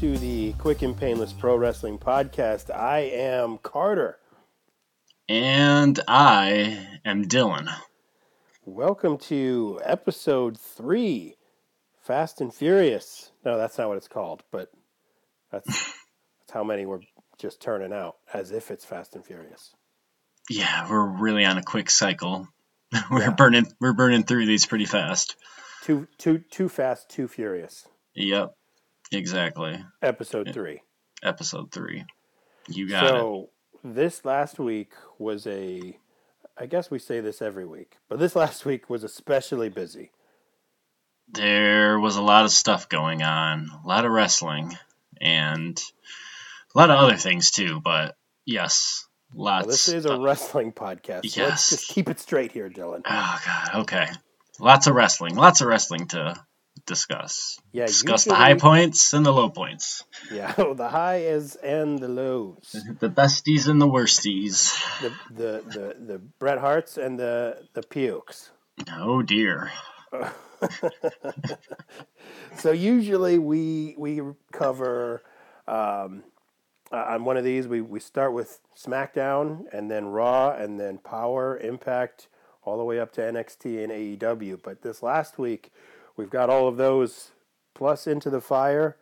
to the Quick and Painless Pro Wrestling Podcast. I am Carter. And I am Dylan. Welcome to episode 3, Fast and Furious. No, that's not what it's called, but that's how many we're just turning out, as if it's Fast and Furious. Yeah, we're really on a quick cycle. We're burning through these pretty fast. Too fast, too furious. Yep, exactly. Episode 3. You got it. This last week was I guess we say this every week, but this last week was especially busy. There was a lot of stuff going on, a lot of wrestling, and a lot of other things too, but yes, lots. Well, this is a wrestling podcast, so yes. Let's just keep it straight here, Dylan. Oh, God, okay. Lots of wrestling to discuss. Yeah, discuss the high points and the low points. Yeah, the highs and the lows. The besties and the worsties. The Bret Harts and the pukes. Oh dear. So usually we cover on one of these we start with SmackDown and then Raw and then Power, Impact, all the way up to NXT and AEW. But this last week, we've got all of those, plus Into the Fire,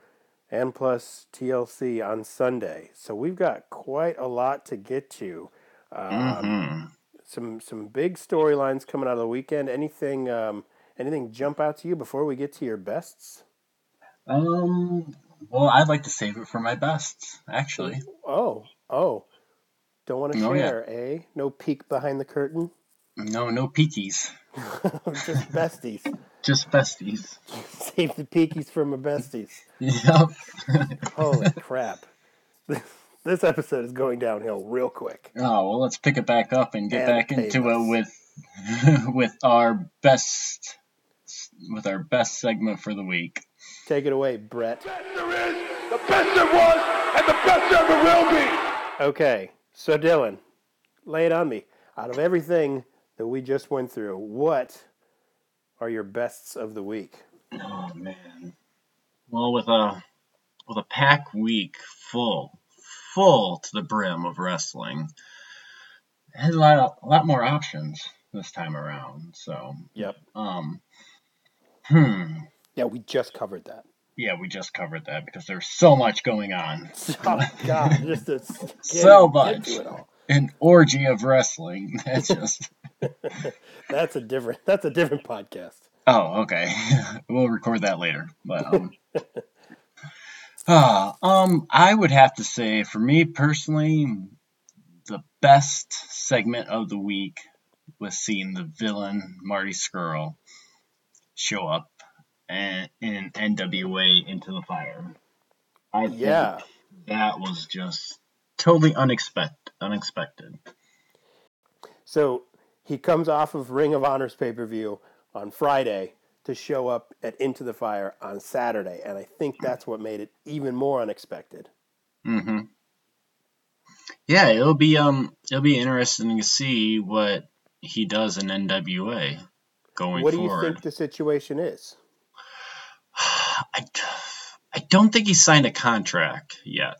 and plus TLC on Sunday. So we've got quite a lot to get to. Some big storylines coming out of the weekend. Anything jump out to you before we get to your bests? Well, I'd like to save it for my bests, actually. Oh. Don't want to share, eh? No peek behind the curtain? No peekies. Just besties. Just besties. Save the peekies for my besties. Yep. Holy crap. This episode is going downhill real quick. Oh, well, let's pick it back up and get back into it with our best segment for the week. Take it away, Brett. The best there is, the best there was, and the best there ever will be. Okay, so Dylan, lay it on me. Out of everything that we just went through, what are your bests of the week? Oh, man. Well, with a pack week full to the brim of wrestling, I had a lot more options this time around. So, yep. Yeah, we just covered that. Yeah, we just covered that because there's so much going on. Oh, God. So much. Get to it all. An orgy of wrestling. That's just that's a different podcast. Oh, okay. We'll record that later. But I would have to say, for me personally, the best segment of the week was seeing the villain Marty Scurll show up in NWA Into the Fire. I think that was just totally unexpected. So he comes off of Ring of Honor's pay-per-view on Friday to show up at Into the Fire on Saturday, and I think that's what made it even more unexpected. Mm-hmm. Yeah, it'll be interesting to see what he does in NWA going forward. What do you think the situation is? I don't think he signed a contract yet.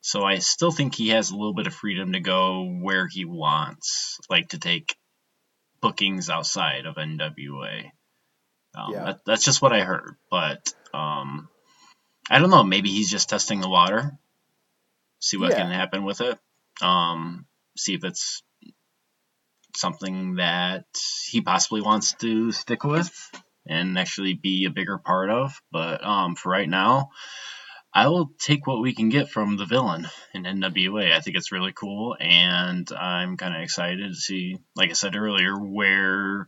So I still think he has a little bit of freedom to go where he wants, like to take bookings outside of NWA. That's just what I heard. But I don't know. Maybe he's just testing the water, see what can happen with it, see if it's something that he possibly wants to stick with and actually be a bigger part of. But for right now, I will take what we can get from the villain in NWA. I think it's really cool, and I'm kind of excited to see, like I said earlier, where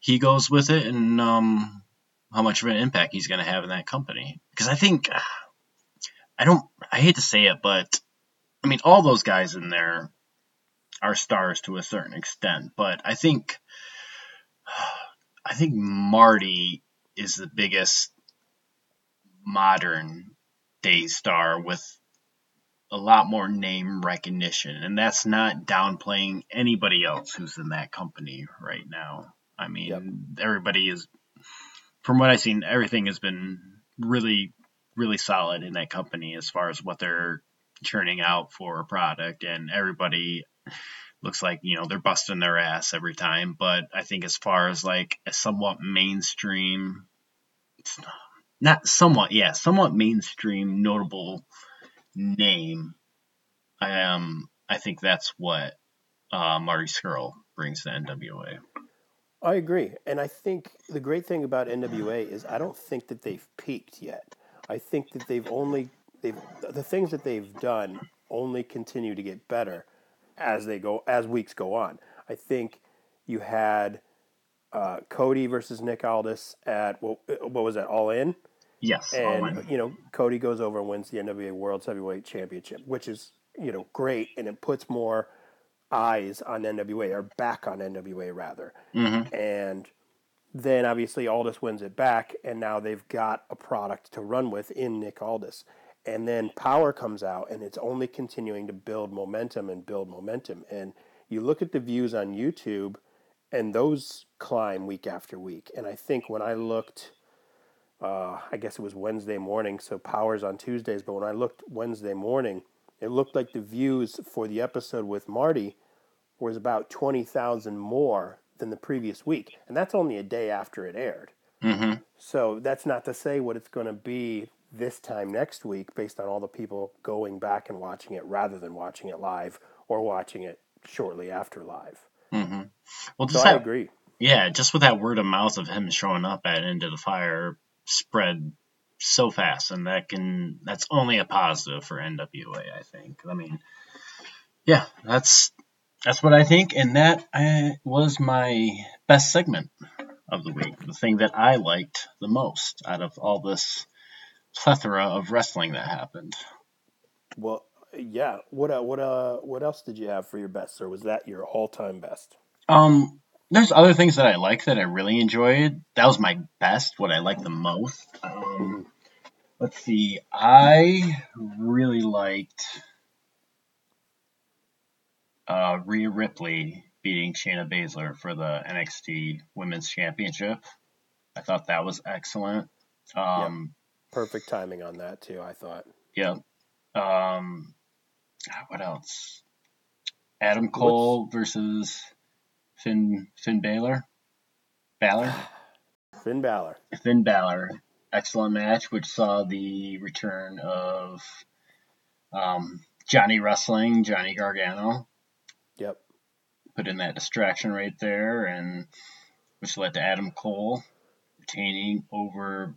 he goes with it and how much of an impact he's going to have in that company. Because I think, I hate to say it, but, I mean, all those guys in there are stars to a certain extent, but I think Marty is the biggest modern day star with a lot more name recognition, and that's not downplaying anybody else who's in that company right now. I mean, everybody is, from what I've seen, everything has been really really solid in that company as far as what they're churning out for a product, and everybody looks like, you know, they're busting their ass every time. But I think as far as like a somewhat mainstream, somewhat mainstream notable name, I think that's what Marty Scurll brings to NWA. I agree. And I think the great thing about NWA is I don't think that they've peaked yet. I think that the things that they've done only continue to get better as weeks go on. I think you had Cody versus Nick Aldis at what was that, All In? Yes. And All In. You know, Cody goes over and wins the NWA World Heavyweight Championship, which is, you know, great, and it puts more eyes on NWA, or back on NWA rather. Mm-hmm. And then obviously Aldis wins it back, and now they've got a product to run with in Nick Aldis. And then Power comes out, and it's only continuing to build momentum. And you look at the views on YouTube, and those climb week after week. And I think when I looked, I guess it was Wednesday morning, so Power's on Tuesdays, but when I looked Wednesday morning, it looked like the views for the episode with Marty was about 20,000 more than the previous week. And that's only a day after it aired. Mm-hmm. So that's not to say what it's going to be this time next week based on all the people going back and watching it rather than watching it live or watching it shortly after live. Mm-hmm. Well, so I agree. Yeah, just with that word of mouth of him showing up at Into the Fire spread so fast, and that's only a positive for NWA, I think. I mean, yeah, that's what I think, and that was my best segment of the week, the thing that I liked the most out of all this plethora of wrestling that happened. Well, yeah. What else did you have for your best, or was that your all-time best? There's other things that I like that I really enjoyed. That was my best, what I liked the most. Let's see. I really liked Rhea Ripley beating Shayna Baszler for the NXT Women's Championship. I thought that was excellent. Yep. Perfect timing on that, too, I thought. Yeah. What else? Adam Cole versus Finn Balor. Excellent match, which saw the return of Johnny Gargano. Yep. Put in that distraction right there, and which led to Adam Cole retaining over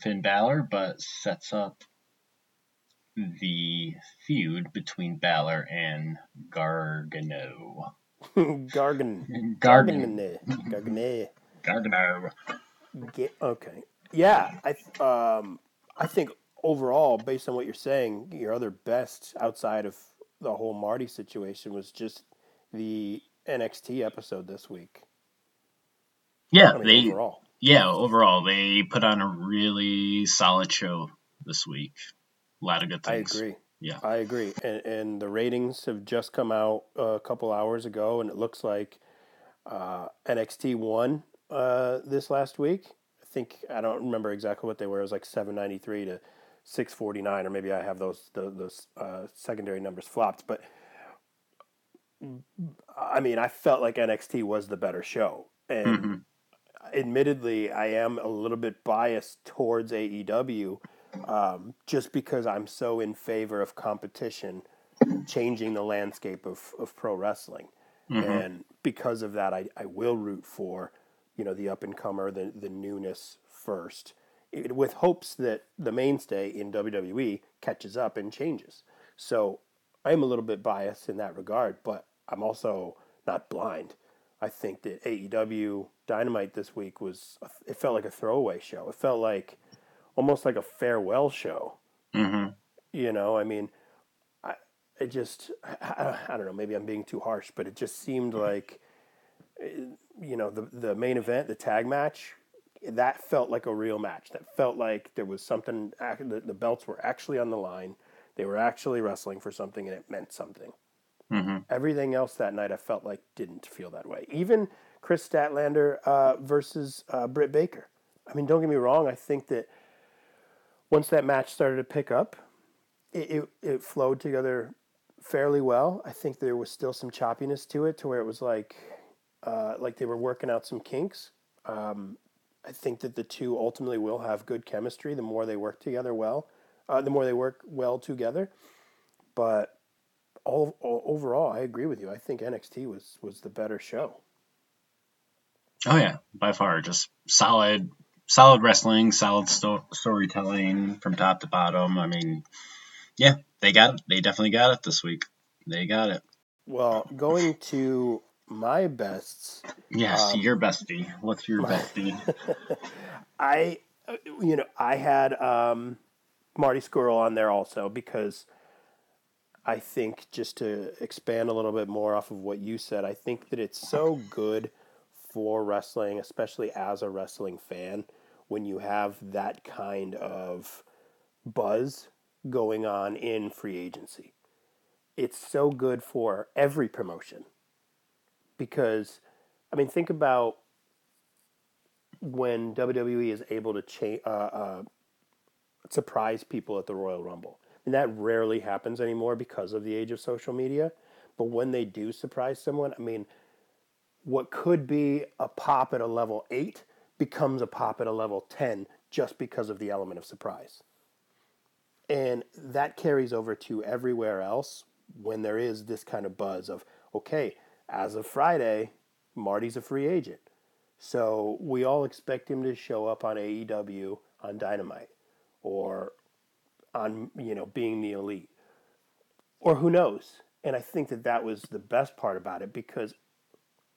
Finn Balor, but sets up the feud between Balor and Gargano. Gargano. Okay. Yeah, I think overall, based on what you're saying, your other best outside of the whole Marty situation was just the NXT episode this week. Yeah, overall they put on a really solid show this week. A lot of good things. I agree. Yeah, I agree. And the ratings have just come out a couple hours ago, and it looks like NXT won this last week. I don't remember exactly what they were. It was like 793 to 649, or maybe I have those secondary numbers flopped. But I mean, I felt like NXT was the better show, and admittedly, I am a little bit biased towards AEW. Just because I'm so in favor of competition changing the landscape of pro wrestling. Mm-hmm. And because of that, I will root for, you know, the up-and-comer, the newness first, with hopes that the mainstay in WWE catches up and changes. So I'm a little bit biased in that regard, but I'm also not blind. I think that AEW Dynamite this week it felt like a throwaway show. It felt like almost like a farewell show. Mm-hmm. You know, I mean, I don't know, maybe I'm being too harsh, but it just seemed like, you know, the main event, the tag match, that felt like a real match. That felt like there was something, the belts were actually on the line. They were actually wrestling for something, and it meant something. Mm-hmm. Everything else that night I felt like didn't feel that way. Even Chris Statlander versus Britt Baker. I mean, don't get me wrong, I think that once that match started to pick up, it flowed together fairly well. I think there was still some choppiness to it, to where it was like they were working out some kinks. I think that the two ultimately will have good chemistry the more they work together well, the more they work well together. But overall, I agree with you. I think NXT was the better show. Oh yeah, by far, just solid wrestling, solid storytelling from top to bottom. I mean, yeah, they got it. They definitely got it this week. They got it. Well, going to my bests. Yes, your bestie. What's your bestie? I had Marty Scurll on there also, because I think, just to expand a little bit more off of what you said, I think that it's so good for wrestling, especially as a wrestling fan, when you have that kind of buzz going on in free agency. It's so good for every promotion. Because, I mean, think about when WWE is able to surprise people at the Royal Rumble. And that rarely happens anymore because of the age of social media. But when they do surprise someone, I mean, what could be a pop at a level 8 becomes a pop at a level 10 just because of the element of surprise. And that carries over to everywhere else when there is this kind of buzz of, okay, as of Friday, Marty's a free agent. So we all expect him to show up on AEW on Dynamite, or on, being the Elite, or who knows. And I think that that was the best part about it, because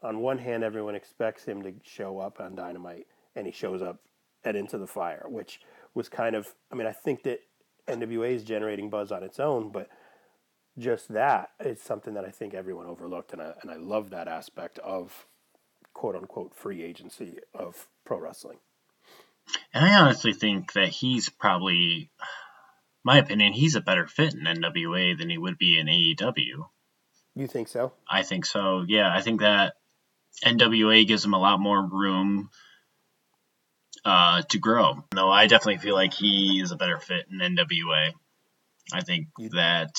on one hand, everyone expects him to show up on Dynamite, and he shows up at Into the Fire, which was kind of, I mean, I think that NWA is generating buzz on its own, but just that is something that I think everyone overlooked, and I love that aspect of quote-unquote free agency of pro wrestling. And I honestly think that he's probably, my opinion, he's a better fit in NWA than he would be in AEW. You think so? I think so, yeah. I think that NWA gives him a lot more room to grow. No, I definitely feel like he is a better fit in NWA. I think that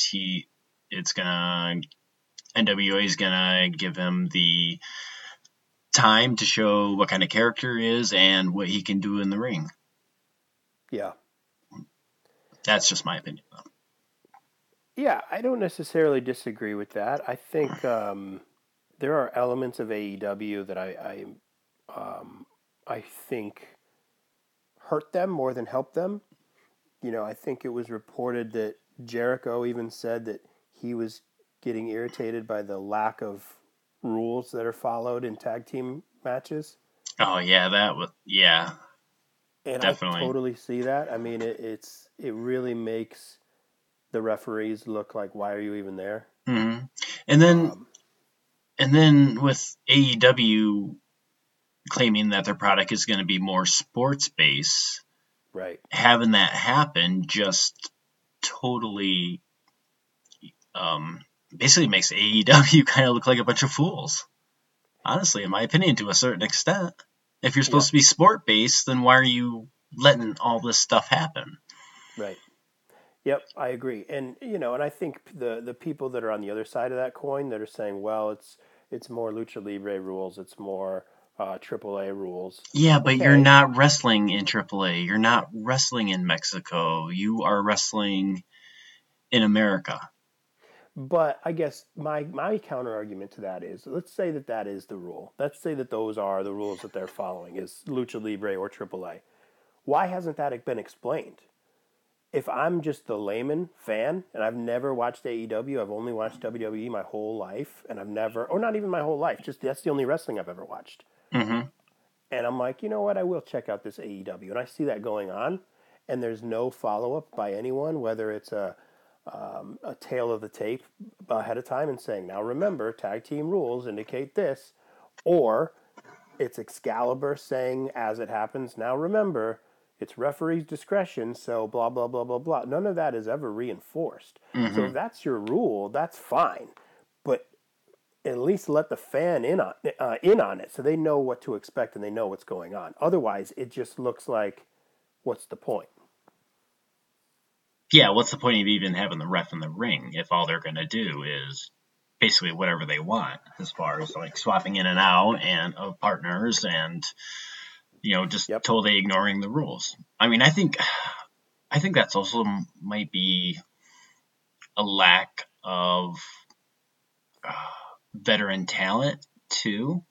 NWA is gonna give him the time to show what kind of character he is and what he can do in the ring. Yeah. That's just my opinion, though. Yeah, I don't necessarily disagree with that. I think there are elements of AEW that I think hurt them more than help them. I think it was reported that Jericho even said that he was getting irritated by the lack of rules that are followed in tag team matches. Oh yeah, that was, yeah. And definitely. I totally see that. I mean, it really makes the referees look like, why are you even there? Mm-hmm. And then with AEW claiming that their product is going to be more sports based, right? Having that happen just totally, basically makes AEW kind of look like a bunch of fools. Honestly, in my opinion, to a certain extent. If you're supposed to be sport-based, then why are you letting all this stuff happen? Right. Yep, I agree. And, and I think the people that are on the other side of that coin that are saying, well, it's more Lucha Libre rules, it's more AAA rules. Yeah, but okay. You're not wrestling in AAA. You're not wrestling in Mexico. You are wrestling in America. But I guess my counter-argument to that is, let's say that that is the rule. Let's say that those are the rules that they're following, is Lucha Libre or AAA. Why hasn't that been explained? If I'm just the layman fan, and I've never watched AEW, I've only watched WWE my whole life, and I've never, or not even my whole life, just that's the only wrestling I've ever watched. Mm-hmm. And I'm like, you know what, I will check out this AEW. And I see that going on, and there's no follow-up by anyone, whether it's a tail of the tape ahead of time and saying, now remember, tag team rules indicate this, or it's Excalibur saying, as it happens, now remember, it's referee's discretion, so blah, blah, blah, blah, blah. None of that is ever reinforced. Mm-hmm. So if that's your rule, that's fine, but at least let the fan in on it so they know what to expect and they know what's going on. Otherwise, it just looks like, what's the point? yeah, what's the point of even having the ref in the ring if all they're going to do is basically whatever they want as far as like swapping in and out and of partners and, you know, just totally ignoring the rules. I mean, I think that's also might be a lack of veteran talent too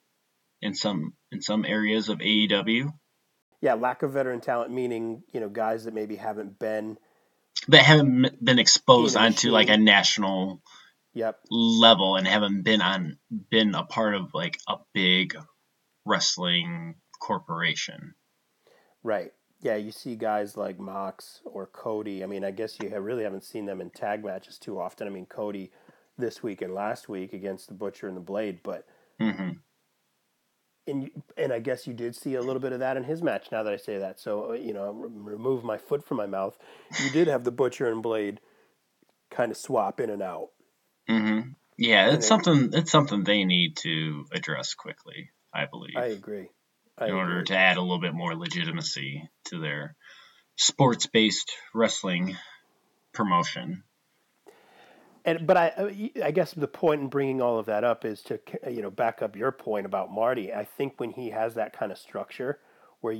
in some areas of AEW. Yeah, lack of veteran talent, meaning, you know, guys that maybe haven't been exposed onto like a national level and haven't been a part of like a big wrestling corporation. Right. Yeah, you see guys like Mox or Cody. I mean, I guess you really haven't seen them in tag matches too often. I mean, Cody this week and last week against the Butcher and the Blade, but and I guess you did see a little bit of that in his match, now that I say that. So, you know, remove my foot from my mouth. You did have the Butcher and Blade kind of swap in and out. Mm-hmm. Yeah, and it's something they need to address quickly, I believe. I agree. In order to add a little bit more legitimacy to their sports-based wrestling promotion. But I guess the point in bringing all of that up is to, you know, back up your point about Marty. I think when he has that kind of structure where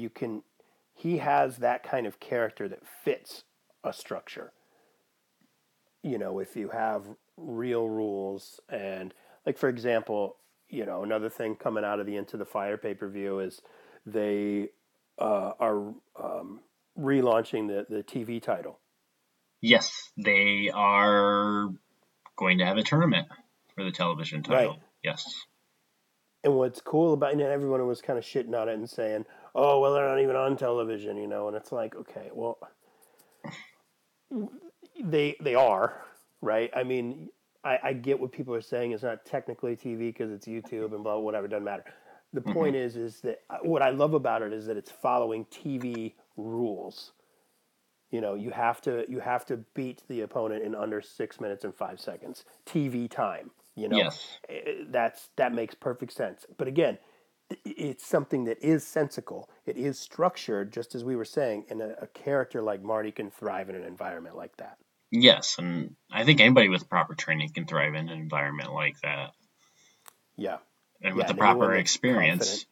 he has that kind of character that fits a structure. You know, if you have real rules and, like, for example, you know, another thing coming out of the Into the Fire pay-per-view is they are relaunching the TV title. Yes, they are going to have a tournament for the television title. Right. Yes. And what's cool about it, and everyone was kind of shitting on it and saying, oh, well, they're not even on television, you know, and it's like, okay, well, they are, right? I mean, I get what people are saying. It's not technically TV because it's YouTube and blah, whatever, doesn't matter. The point is that what I love about it is that it's following TV rules. You know, you have to beat the opponent in under 6 minutes and 5 seconds. TV time, you know. Yes. That makes perfect sense. But again, it's something that is sensical. It is structured, just as we were saying, and a character like Marty can thrive in an environment like that. Yes, and I think anybody with proper training can thrive in an environment like that. Yeah. And with the proper experience,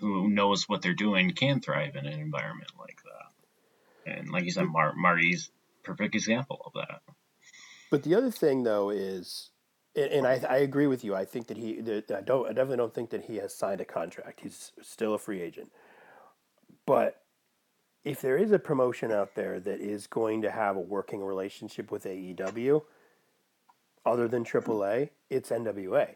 who knows what they're doing can thrive in an environment like that. And like you said, Marty's perfect example of that. But the other thing, though, is, and I agree with you. I think that I definitely don't think that he has signed a contract. He's still a free agent. But if there is a promotion out there that is going to have a working relationship with AEW, other than AAA, it's NWA.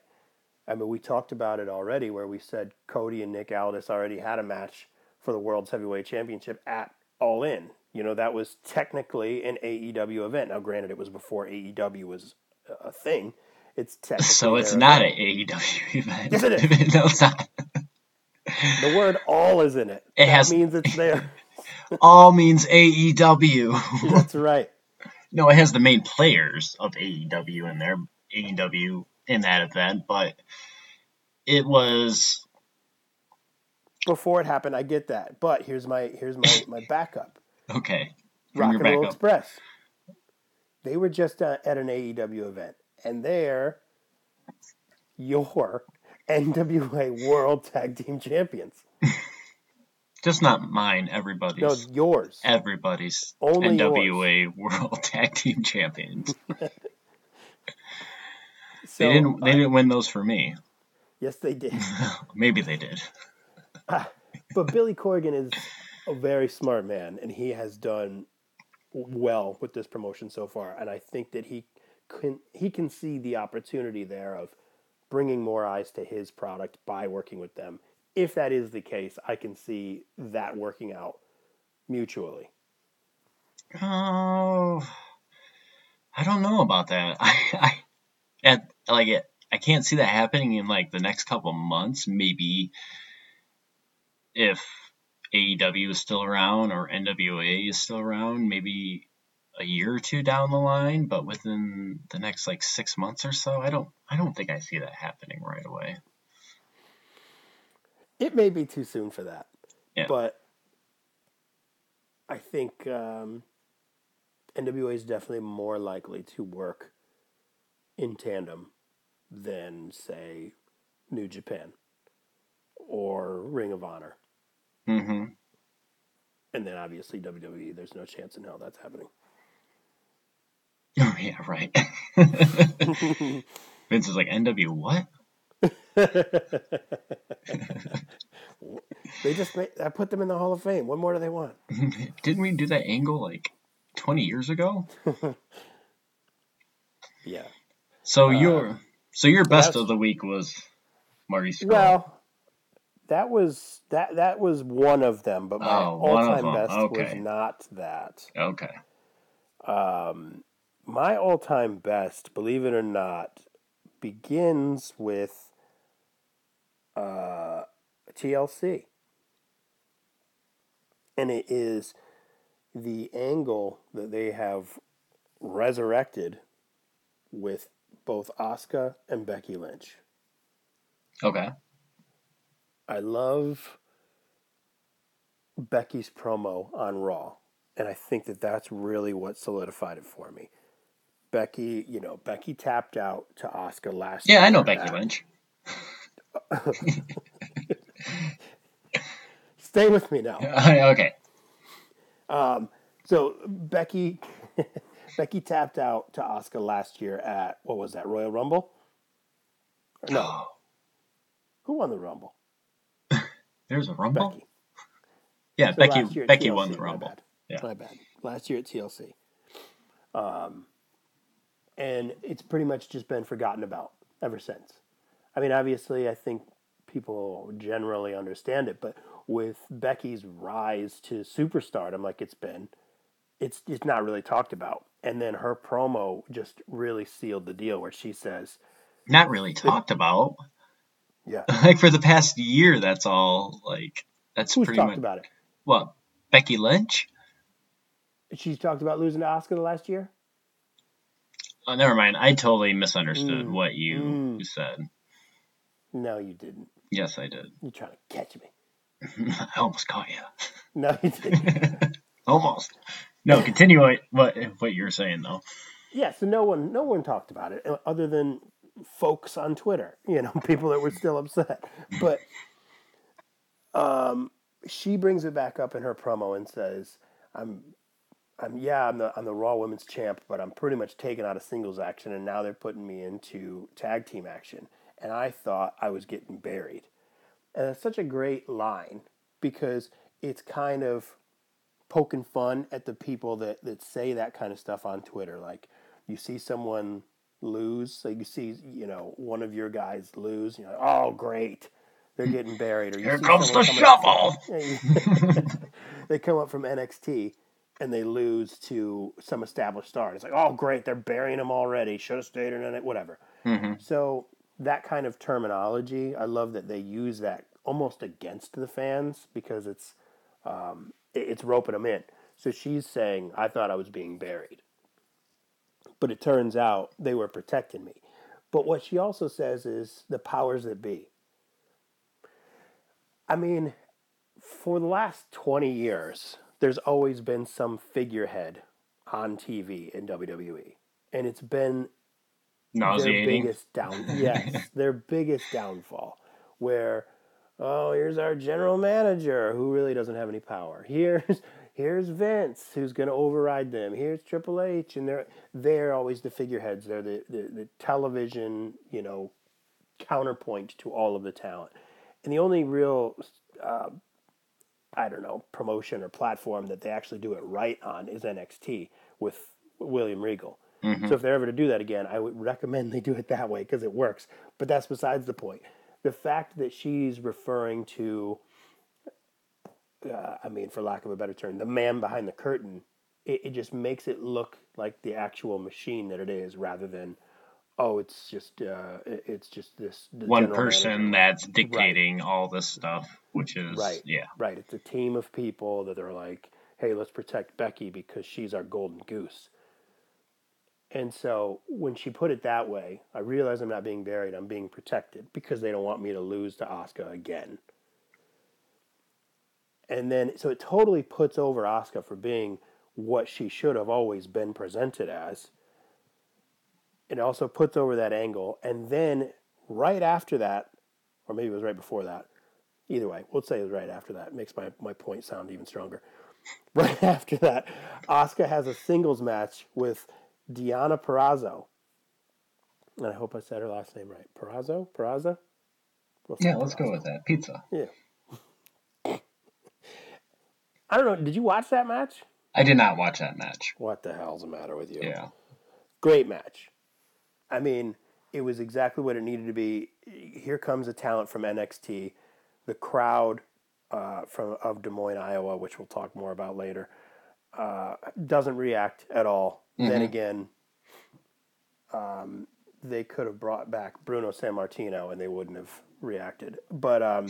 I mean, we talked about it already, where we said Cody and Nick Aldis already had a match for the World's Heavyweight Championship at All In. You know, that was technically an AEW event. Now, granted, it was before AEW was a thing. It's technically so it's not an AEW event. Yes, it is. No, it's not. The word "all" is in it. That means it's there. All means AEW. That's right. No, it has the main players of AEW in there. AEW in that event, but it was before it happened. I get that, but here's my backup. Okay. Rock and Roll Express. They were just at an AEW event, and they're your NWA World Tag Team Champions. Just not mine. Everybody's. No, yours. Everybody's. Only NWA yours. World Tag Team Champions. So, they didn't win those for me. Yes, they did. Maybe they did. But Billy Corgan is a very smart man, and he has done well with this promotion so far. And I think that he can see the opportunity there of bringing more eyes to his product by working with them. If that is the case, I can see that working out mutually. Oh, I don't know about that. I can't see that happening in like the next couple months. Maybe if AEW is still around or NWA is still around, maybe a year or two down the line. But within the next like 6 months or so, I don't think I see that happening right away. It may be too soon for that, but I think NWA is definitely more likely to work in tandem than, say, New Japan or Ring of Honor. Mm-hmm. And then, obviously, WWE, there's no chance in hell that's happening. Oh, yeah, right. Vince is like, NW what? They just I put them in the Hall of Fame. What more do they want? Didn't we do that angle, 20 years ago? Yeah. So your best of the week was Marty Scurll. Well, that was one of them, but my all-time best was not that. Okay. My all-time best, believe it or not, begins with TLC. And it is the angle that they have resurrected with both Asuka and Becky Lynch. Okay. I love Becky's promo on Raw, and I think that's really what solidified it for me. Becky tapped out to Asuka last year. Yeah, I know Becky Lynch. Stay with me now. Okay. So Becky tapped out to Asuka last year at, what was that, Royal Rumble? No. Who won the Rumble? There's a Rumble? Becky. Yeah, so Becky TLC, won the Rumble. My bad. Last year at TLC. And it's pretty much just been forgotten about ever since. I mean, obviously, I think people generally understand it, but with Becky's rise to superstardom, it's not really talked about. And then her promo just really sealed the deal where she says... Not really talked about. Yeah. For the past year, that's all, that's Who's pretty much... talked about it? What, Becky Lynch? She's talked about losing to Oscar the last year? Oh, never mind. I totally misunderstood what you said. No, you didn't. Yes, I did. You're trying to catch me. I almost caught you. No, you didn't. Almost. No, continue what you were saying, though. Yeah, so no one talked about it, other than folks on Twitter, people that were still upset. But she brings it back up in her promo and says, I'm the Raw Women's Champ, but I'm pretty much taken out of singles action, and now they're putting me into tag team action. And I thought I was getting buried. And it's such a great line, because it's kind of poking fun at the people that say that kind of stuff on Twitter. You see someone lose, one of your guys lose, you're like, oh, great, they're getting buried. Or you Here see comes the shovel! They come up from NXT, and they lose to some established star. And it's like, oh, great, they're burying them already, should have stayed in it, whatever. Mm-hmm. So... that kind of terminology, I love that they use that almost against the fans, because it's roping them in. So she's saying, I thought I was being buried. But it turns out they were protecting me. But what she also says is the powers that be. I mean, for the last 20 years, there's always been some figurehead on TV in WWE. And it's been... their biggest downfall, where, oh, here's our general manager who really doesn't have any power. Here's Vince who's going to override them. Here's Triple H, and they're always the figureheads. They're the television, counterpoint to all of the talent. And the only real, promotion or platform that they actually do it right on is NXT with William Regal. Mm-hmm. So if they're ever to do that again, I would recommend they do it that way, because it works. But that's besides the point. The fact that she's referring to, for lack of a better term, the man behind the curtain, it just makes it look like the actual machine that it is, rather than, oh, it's just this one person that's dictating all this stuff, which is right. It's a team of people that are like, hey, let's protect Becky because she's our golden goose. And so when she put it that way, I realize I'm not being buried. I'm being protected because they don't want me to lose to Asuka again. And then, so it totally puts over Asuka for being what she should have always been presented as. It also puts over that angle. And then right after that, or maybe it was right before that. Either way, we'll say it was right after that. It makes my point sound even stronger. Right after that, Asuka has a singles match with Diana Perazzo. And I hope I said her last name right. Perazzo? Peraza? Yeah, let's go with that. Pizza. Yeah. I don't know. Did you watch that match? I did not watch that match. What the hell's the matter with you? Yeah. Great match. I mean, it was exactly what it needed to be. Here comes a talent from NXT. The crowd of Des Moines, Iowa, which we'll talk more about later, doesn't react at all. Mm-hmm. Then again, they could have brought back Bruno Sammartino and they wouldn't have reacted. But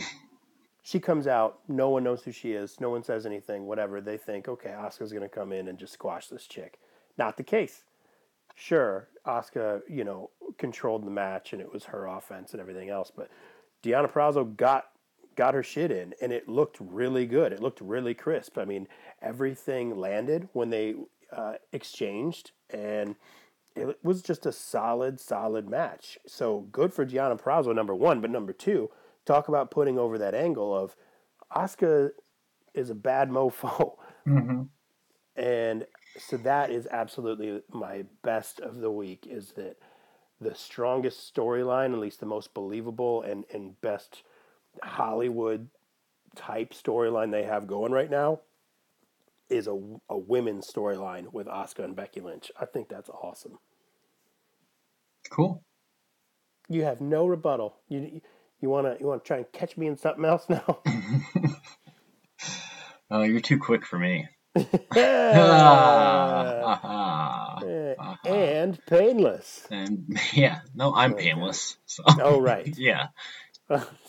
she comes out. No one knows who she is. No one says anything, whatever. They think, okay, Asuka's going to come in and just squash this chick. Not the case. Sure, Asuka, controlled the match and it was her offense and everything else. But Diana Perazzo got her shit in, and it looked really good. It looked really crisp. I mean, everything landed when they exchanged, and it was just a solid, solid match. So good for Diana Perazzo, number one. But number two, talk about putting over that angle of Asuka is a bad mofo. Mm-hmm. And so that is absolutely my best of the week, is that the strongest storyline, at least the most believable and best Hollywood type storyline they have going right now is a women's storyline with Asuka and Becky Lynch. I think that's awesome. Cool. You have no rebuttal. You want to try and catch me in something else now? Oh, you're too quick for me. And painless. And yeah, no, I'm painless. So. Oh right. Yeah.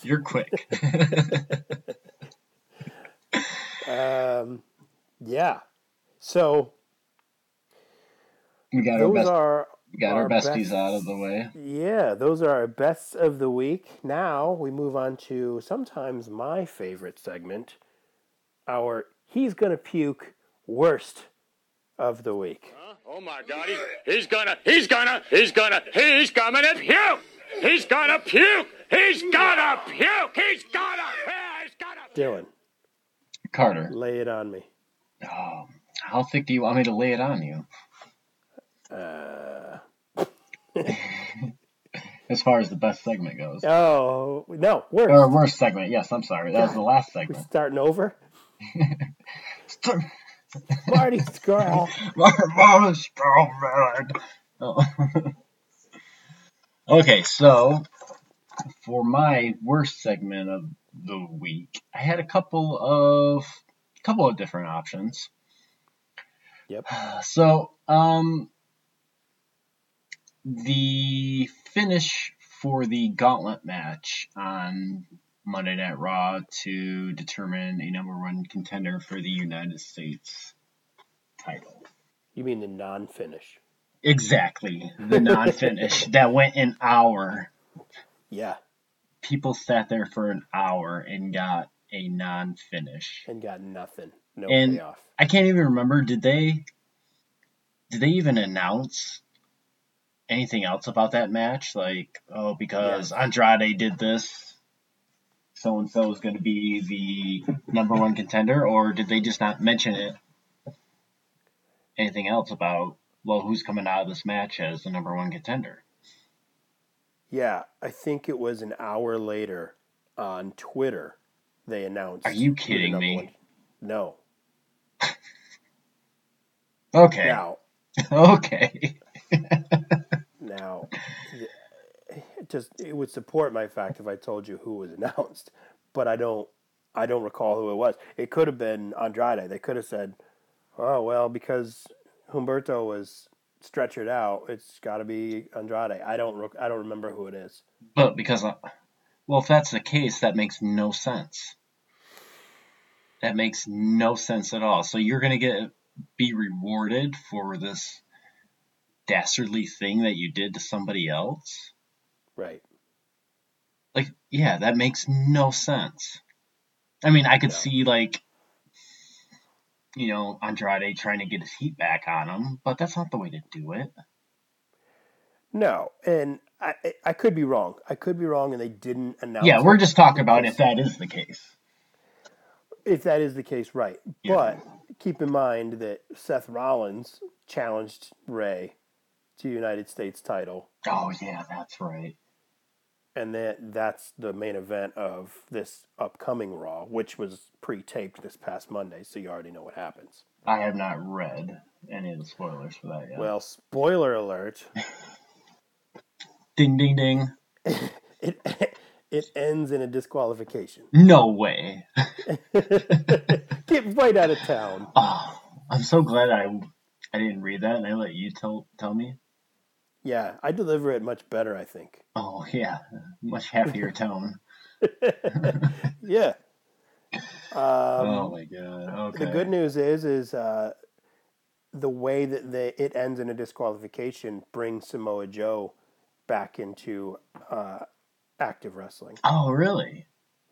You're quick. Yeah. So we got our besties out of the way. Yeah, those are our bests of the week. Now we move on to sometimes my favorite segment, our He's Gonna Puke worst of the week. Huh? Oh my God, he's coming to puke! He's gonna puke! He's gonna puke! Dylan. Carter. Lay it on me. Oh, how thick do you want me to lay it on you? As far as the best segment goes. Oh, no, worst. Or worst segment, yes, I'm sorry. That was the last segment. We're starting over? Marty Scurll. Marty Scurll, man. Okay, so for my worst segment of the week, I had a couple of different options. Yep. So, the finish for the gauntlet match on Monday Night Raw to determine a number one contender for the United States title. You mean the non-finish? Exactly, the non-finish that went an hour. Yeah. People sat there for an hour and got a non-finish. And got nothing. No payoff. I can't even remember, did they even announce anything else about that match? Like, oh, because Andrade did this, so-and-so is going to be the number one contender? Or did they just not mention it? Anything else about... well, who's coming out of this match as the number one contender? Yeah, I think it was an hour later on Twitter they announced. Are you kidding me? One. No. Okay. Now, okay. Now, it would support my fact if I told you who was announced, but I don't recall who it was. It could have been Andrade. They could have said, "Oh well, because Humberto was stretchered out, it's got to be Andrade." I don't remember who it is. But because, if that's the case, that makes no sense. That makes no sense at all. So you're going to be rewarded for this dastardly thing that you did to somebody else? Right. Like, yeah, that makes no sense. I mean, I could see, like, you know, Andrade trying to get his heat back on him, but that's not the way to do it. No, and I could be wrong. I could be wrong, and they didn't announce. Yeah, we're just talking about if that is the case. If that is the case, right. Yeah. But keep in mind that Seth Rollins challenged Rey to United States title. Oh, yeah, that's right. And that's the main event of this upcoming Raw, which was pre-taped this past Monday, so you already know what happens. I have not read any of the spoilers for that yet. Well, spoiler alert. Ding, ding, ding. It ends in a disqualification. No way. Get right out of town. Oh, I'm so glad I didn't read that, and I let you tell me. Yeah, I deliver it much better, I think. Oh, yeah. Much happier tone. Yeah. Oh, my God. Okay. The good news is the way that it ends in a disqualification brings Samoa Joe back into active wrestling. Oh, really?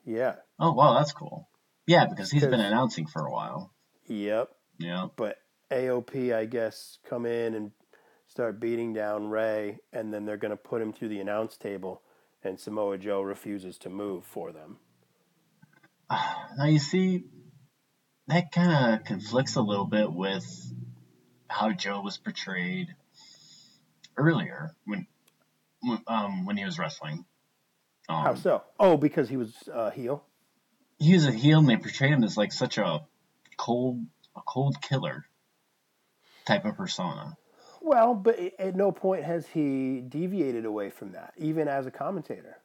Yeah. Oh, wow, that's cool. Yeah, because he's been announcing for a while. Yep. Yeah. But AOP, I guess, come in and start beating down Rey, and then they're going to put him through the announce table, and Samoa Joe refuses to move for them. Now, you see, that kind of conflicts a little bit with how Joe was portrayed earlier when he was wrestling. How so? Oh, because he was a heel? He was a heel, and they portrayed him as like such a cold killer type of persona. Well, but at no point has he deviated away from that, even as a commentator.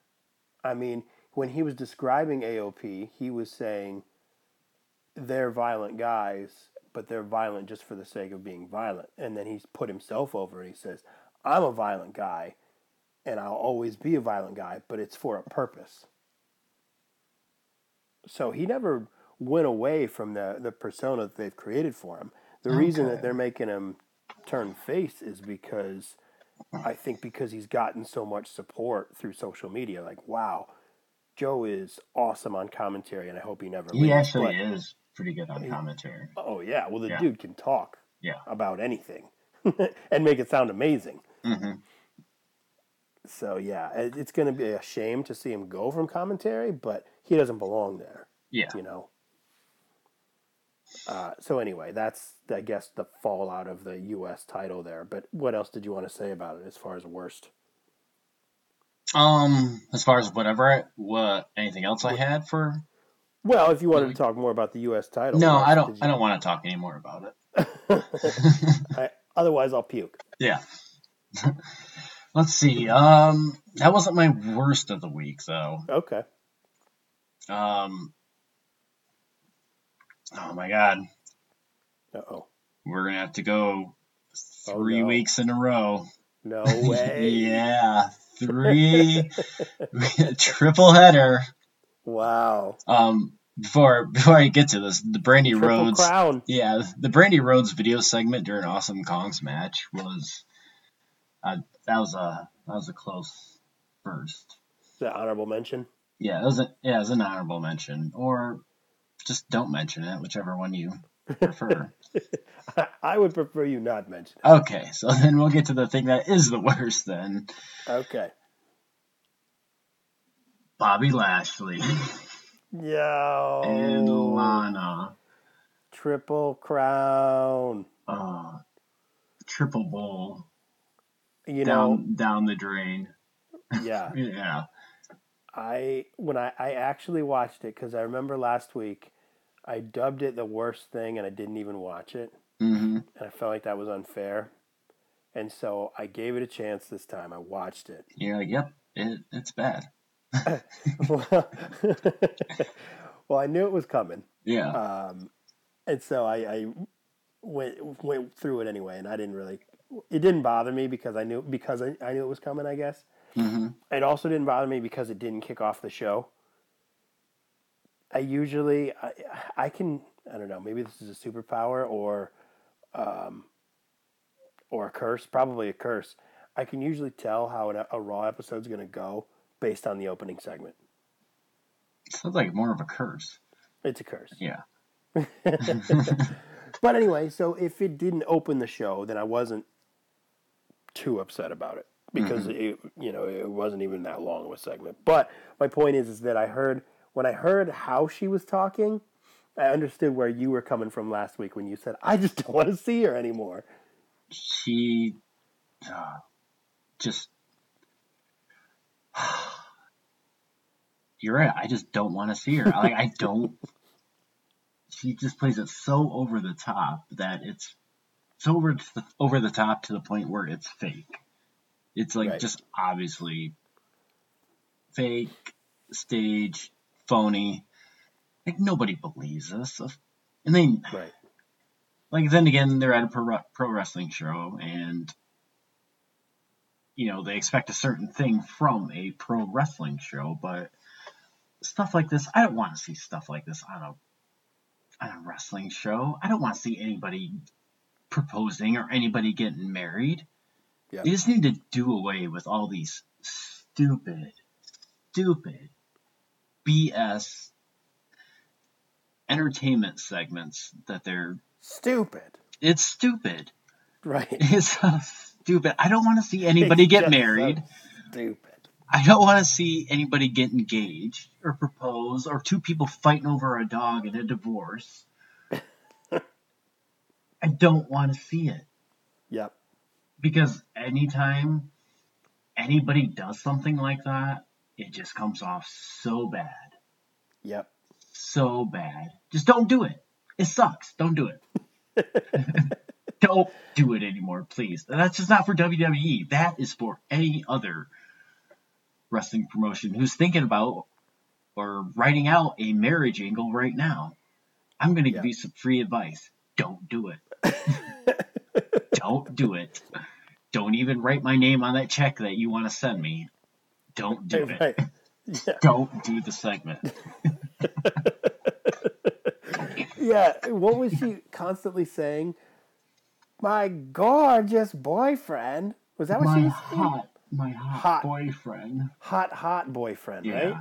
I mean, when he was describing AOP, he was saying they're violent guys, but they're violent just for the sake of being violent. And then he's put himself over and he says, I'm a violent guy, and I'll always be a violent guy, but it's for a purpose. So he never went away from the persona that they've created for him. The reason that they're making him turn face is because he's gotten so much support through social media. Like, wow, Joe is awesome on commentary, and I hope he never leaves. He actually is pretty good on commentary. Oh, yeah. Well, the dude can talk about anything and make it sound amazing. Mm-hmm. So, yeah, it's going to be a shame to see him go from commentary, but he doesn't belong there. Yeah. You know? So anyway, that's, I guess, the fallout of the U.S. title there. But what else did you want to say about it as far as worst? As far as anything else I had for? Well, if you wanted to talk more about the U.S. title. No, I don't. I don't want to talk any more about it. Otherwise, I'll puke. Yeah. Let's see. That wasn't my worst of the week, though. Okay. Oh, my God. Uh-oh. We're going to have to go 3 weeks in a row. No way. Yeah. 3 triple header. Wow. Before I get to this, the Brandy Rhodes crown. Yeah, the Brandy Rhodes video segment during Awesome Kong's match was that was a close first. Is that honorable mention? Yeah, it was an honorable mention, or just don't mention it, whichever one you prefer. I would prefer you not mention it. Okay, so then we'll get to the thing that is the worst then. Okay. Bobby Lashley. Yo. And Lana. Triple crown. Triple bowl. You know. Down the drain. Yeah. Yeah. I actually watched it because I remember last week I dubbed it the worst thing and I didn't even watch it. Mm-hmm. And I felt like that was unfair. And so I gave it a chance this time. I watched it. Yeah, yep. It's bad. Well, I knew it was coming. Yeah. And so I went through it anyway, and I didn't really – it didn't bother me because I knew it was coming, I guess. Mm-hmm. It also didn't bother me because it didn't kick off the show. I don't know, maybe this is a superpower or a curse, probably a curse. I can usually tell how a Raw episode's going to go based on the opening segment. Sounds like more of a curse. It's a curse. Yeah. But anyway, so if it didn't open the show, then I wasn't too upset about it because it wasn't even that long of a segment. But my point is that when I heard how she was talking, I understood where you were coming from last week when you said, I just don't want to see her anymore. She just... You're right. I just don't want to see her. Like, I don't... She just plays it so over the top that it's so over the top to the point where it's fake. It's like just obviously fake, stage, phony. Like, nobody believes us. And then, like, then again, they're at a pro wrestling show, and, you know, they expect a certain thing from a pro wrestling show, but stuff like this, I don't want to see stuff like this on a wrestling show. I don't want to see anybody proposing or anybody getting married. Yep. They just need to do away with all these stupid BS entertainment segments that they're... Stupid. It's stupid. Right. It's so stupid. I don't want to see anybody get married. So stupid. I don't want to see anybody get engaged or propose or two people fighting over a dog in a divorce. I don't want to see it. Yep. Because anytime anybody does something like that, it just comes off so bad. Yep. So bad. Just don't do it. It sucks. Don't do it. Don't do it anymore, please. That's just not for WWE. That is for any other wrestling promotion who's thinking about or writing out a marriage angle right now. I'm going to give you some free advice. Don't do it. Don't do it. Don't even write my name on that check that you want to send me. Don't do it. Yeah. Don't do the segment. What was she constantly saying? My gorgeous boyfriend. Was that what she was saying? My hot boyfriend. Hot boyfriend, right?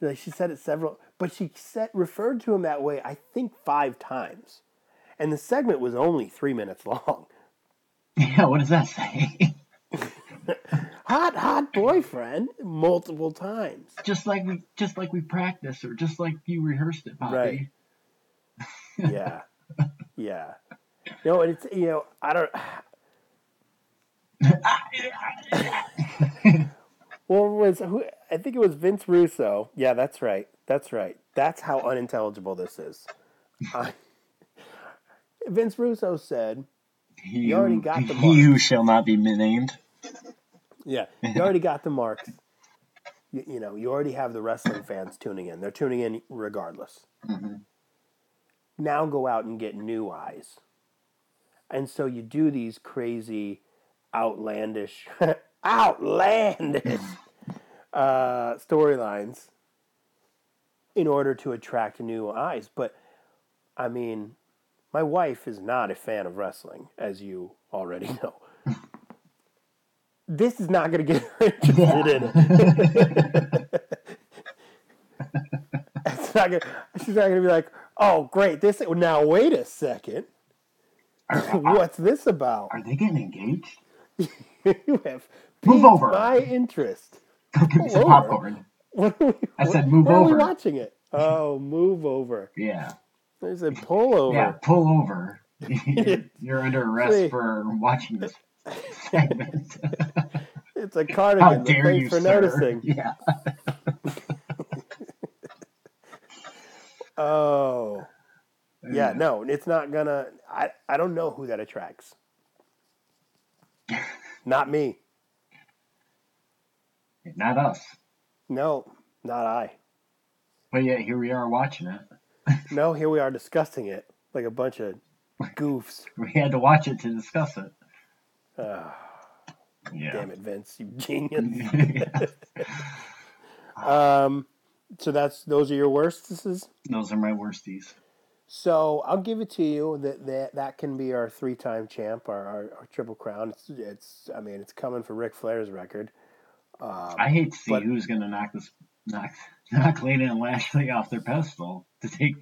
Like, she said it several, but she referred to him that way, I think, 5 times. And the segment was only 3 minutes long. Yeah, what does that say? Hot boyfriend multiple times. Just like we practiced, or just like you rehearsed it, Bobby. Right. Yeah. No, and it's, you know, I don't... Well, I think it was Vince Russo. Yeah, that's right. That's how unintelligible this is. Vince Russo said, you already got the marks. You shall not be named. Yeah, you already got the marks. You know, you already have the wrestling fans tuning in. They're tuning in regardless. Mm-hmm. Now go out and get new eyes. And so you do these crazy, outlandish storylines in order to attract new eyes. But, I mean... My wife is not a fan of wrestling, as you already know. This is not going to get her interested in it. She's not going to be like, oh, great. Now, wait a second. What's this about? Are they getting engaged? You have piqued my interest. Go give me some popcorn. I said move over. Why are we watching it? Oh, move over. Yeah. They said pull over. Yeah, pull over. You're under arrest for watching this segment. It's a cardigan. How dare you, for sir. Noticing. Yeah. Oh. Yeah, no, it's not going to... I don't know who that attracts. Not me. Not us. No, not I. But yeah, here we are watching it. No, here we are discussing it like a bunch of goofs. We had to watch it to discuss it. Damn it, Vince, you genius. So those are your worsties? Those are my worsties. So I'll give it to you that can be our 3-time champ, our Triple Crown. It's coming for Ric Flair's record. I hate to see who's going to knock this knock Lana and Lashley off their pedestal to take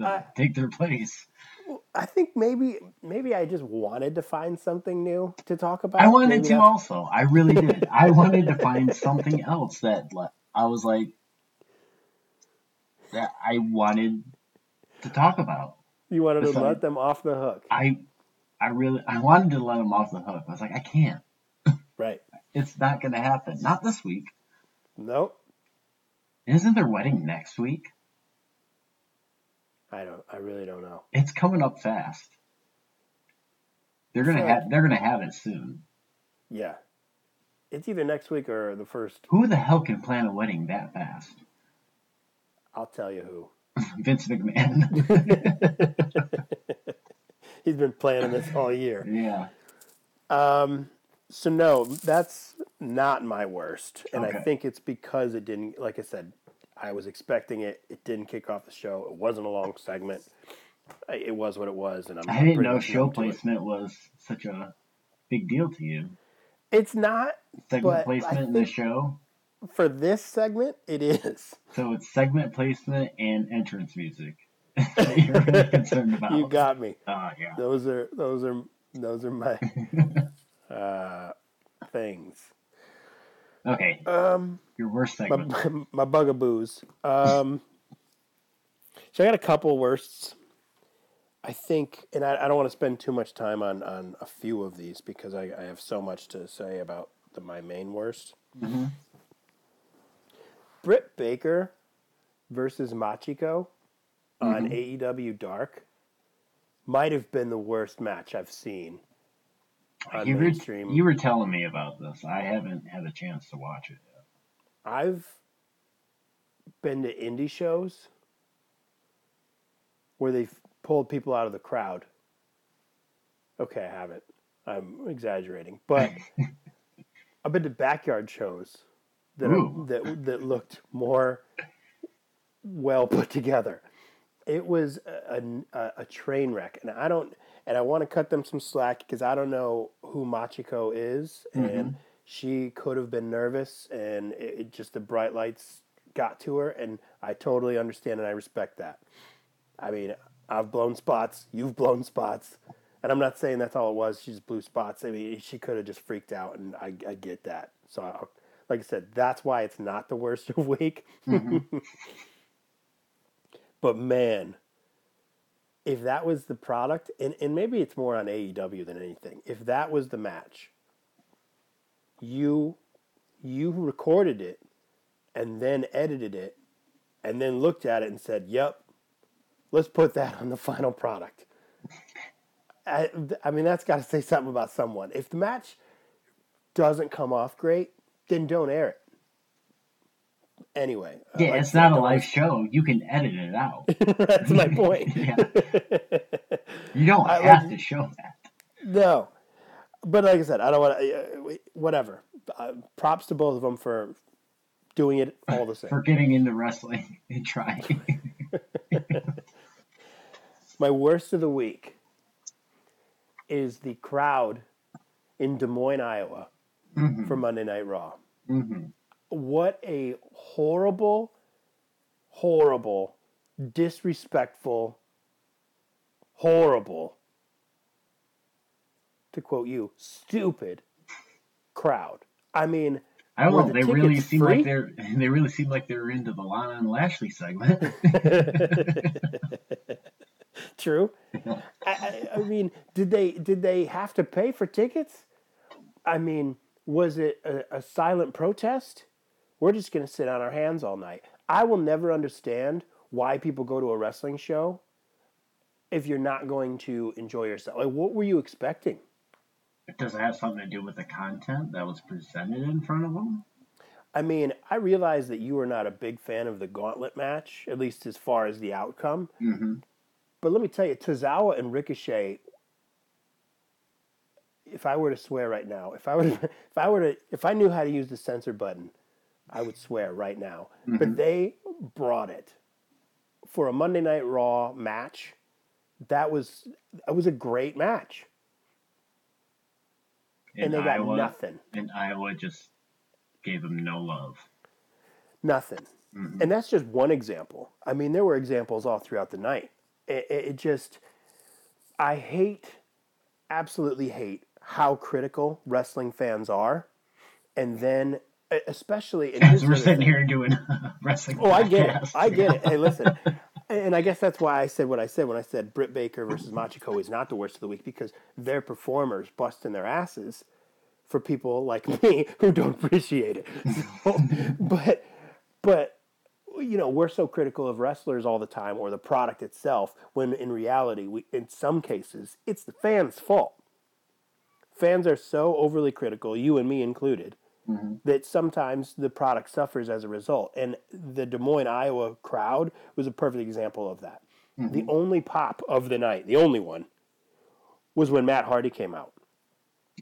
their place. I think maybe I just wanted to find something new to talk about. I wanted maybe to also. I really did. I wanted to find something else that I was like, that I wanted to talk about. You wanted to let them off the hook. I wanted to let them off the hook. I was like, I can't. Right. It's not going to happen. Not this week. Nope. Isn't their wedding next week? I really don't know. It's coming up fast. They're gonna have it soon. Yeah. It's either next week or the first. Who the hell can plan a wedding that fast? I'll tell you who. Vince McMahon. He's been planning this all year. Yeah. So no, that's not my worst. And okay. I think it's because it didn't, like I said, I was expecting it. It didn't kick off the show. It wasn't a long segment. It was what it was. And I didn't know show placement was such a big deal to you. It's not. Segment placement in the show? For this segment, it is. So it's segment placement and entrance music that you're really concerned about. You got me. Yeah. Those are my things. Okay. Your worst segment. My bugaboos. So I got a couple worsts. I think, and I don't want to spend too much time on a few of these because I have so much to say about my main worst. Mm-hmm. Britt Baker versus Machiko on AEW Dark might have been the worst match I've seen. You were telling me about this. I haven't had a chance to watch it yet. I've been to indie shows where they've pulled people out of the crowd. Okay, I haven't. I'm exaggerating. But I've been to backyard shows that looked more well put together. It was a train wreck. And I don't... And I want to cut them some slack because I don't know who Machiko is. And she could have been nervous and it just the bright lights got to her. And I totally understand and I respect that. I mean, I've blown spots. You've blown spots. And I'm not saying that's all it was. She just blew spots. I mean, she could have just freaked out and I get that. So, like I said, that's why it's not the worst of week. Mm-hmm. But man... If that was the product, and maybe it's more on AEW than anything, if that was the match, you recorded it and then edited it and then looked at it and said, yep, let's put that on the final product. I mean, that's got to say something about someone. If the match doesn't come off great, then don't air it. Anyway. Yeah, like it's not a live show. You can edit it out. That's my point. Yeah. You don't have to show that. No. But like I said, I don't want to... whatever. Props to both of them for doing it all the same. For getting into wrestling and trying. My worst of the week is the crowd in Des Moines, Iowa for Monday Night Raw. Mm-hmm. What a horrible, horrible, disrespectful, horrible, to quote you, stupid crowd. I mean, I don't know. They really seem like they're into the Lana and Lashley segment. True. Yeah. I mean, did they have to pay for tickets? I mean, was it a silent protest? We're just going to sit on our hands all night. I will never understand why people go to a wrestling show if you're not going to enjoy yourself. Like, what were you expecting? Does it have something to do with the content that was presented in front of them? I mean, I realize that you are not a big fan of the gauntlet match, at least as far as the outcome. Mm-hmm. But let me tell you, Tozawa and Ricochet... If I were to swear right now, if I knew how to use the censor button, I would swear right now. Mm-hmm. But they brought it for a Monday Night Raw match. That was a great match, and they got nothing. And Iowa just gave them no love. Nothing. Mm-hmm. And that's just one example. I mean, there were examples all throughout the night. It just, I hate, absolutely hate how critical wrestling fans are. And then, especially... We're sitting here doing wrestling podcasts. I get it. Hey, listen. And I guess that's why I said what I said when I said Britt Baker versus Machiko is not the worst of the week, because they're performers busting their asses for people like me who don't appreciate it. So, but you know, we're so critical of wrestlers all the time or the product itself, when in reality, in some cases, it's the fans' fault. Fans are so overly critical, you and me included, mm-hmm. that sometimes the product suffers as a result. And the Des Moines, Iowa crowd was a perfect example of that. Mm-hmm. The only pop of the night, the only one, was when Matt Hardy came out.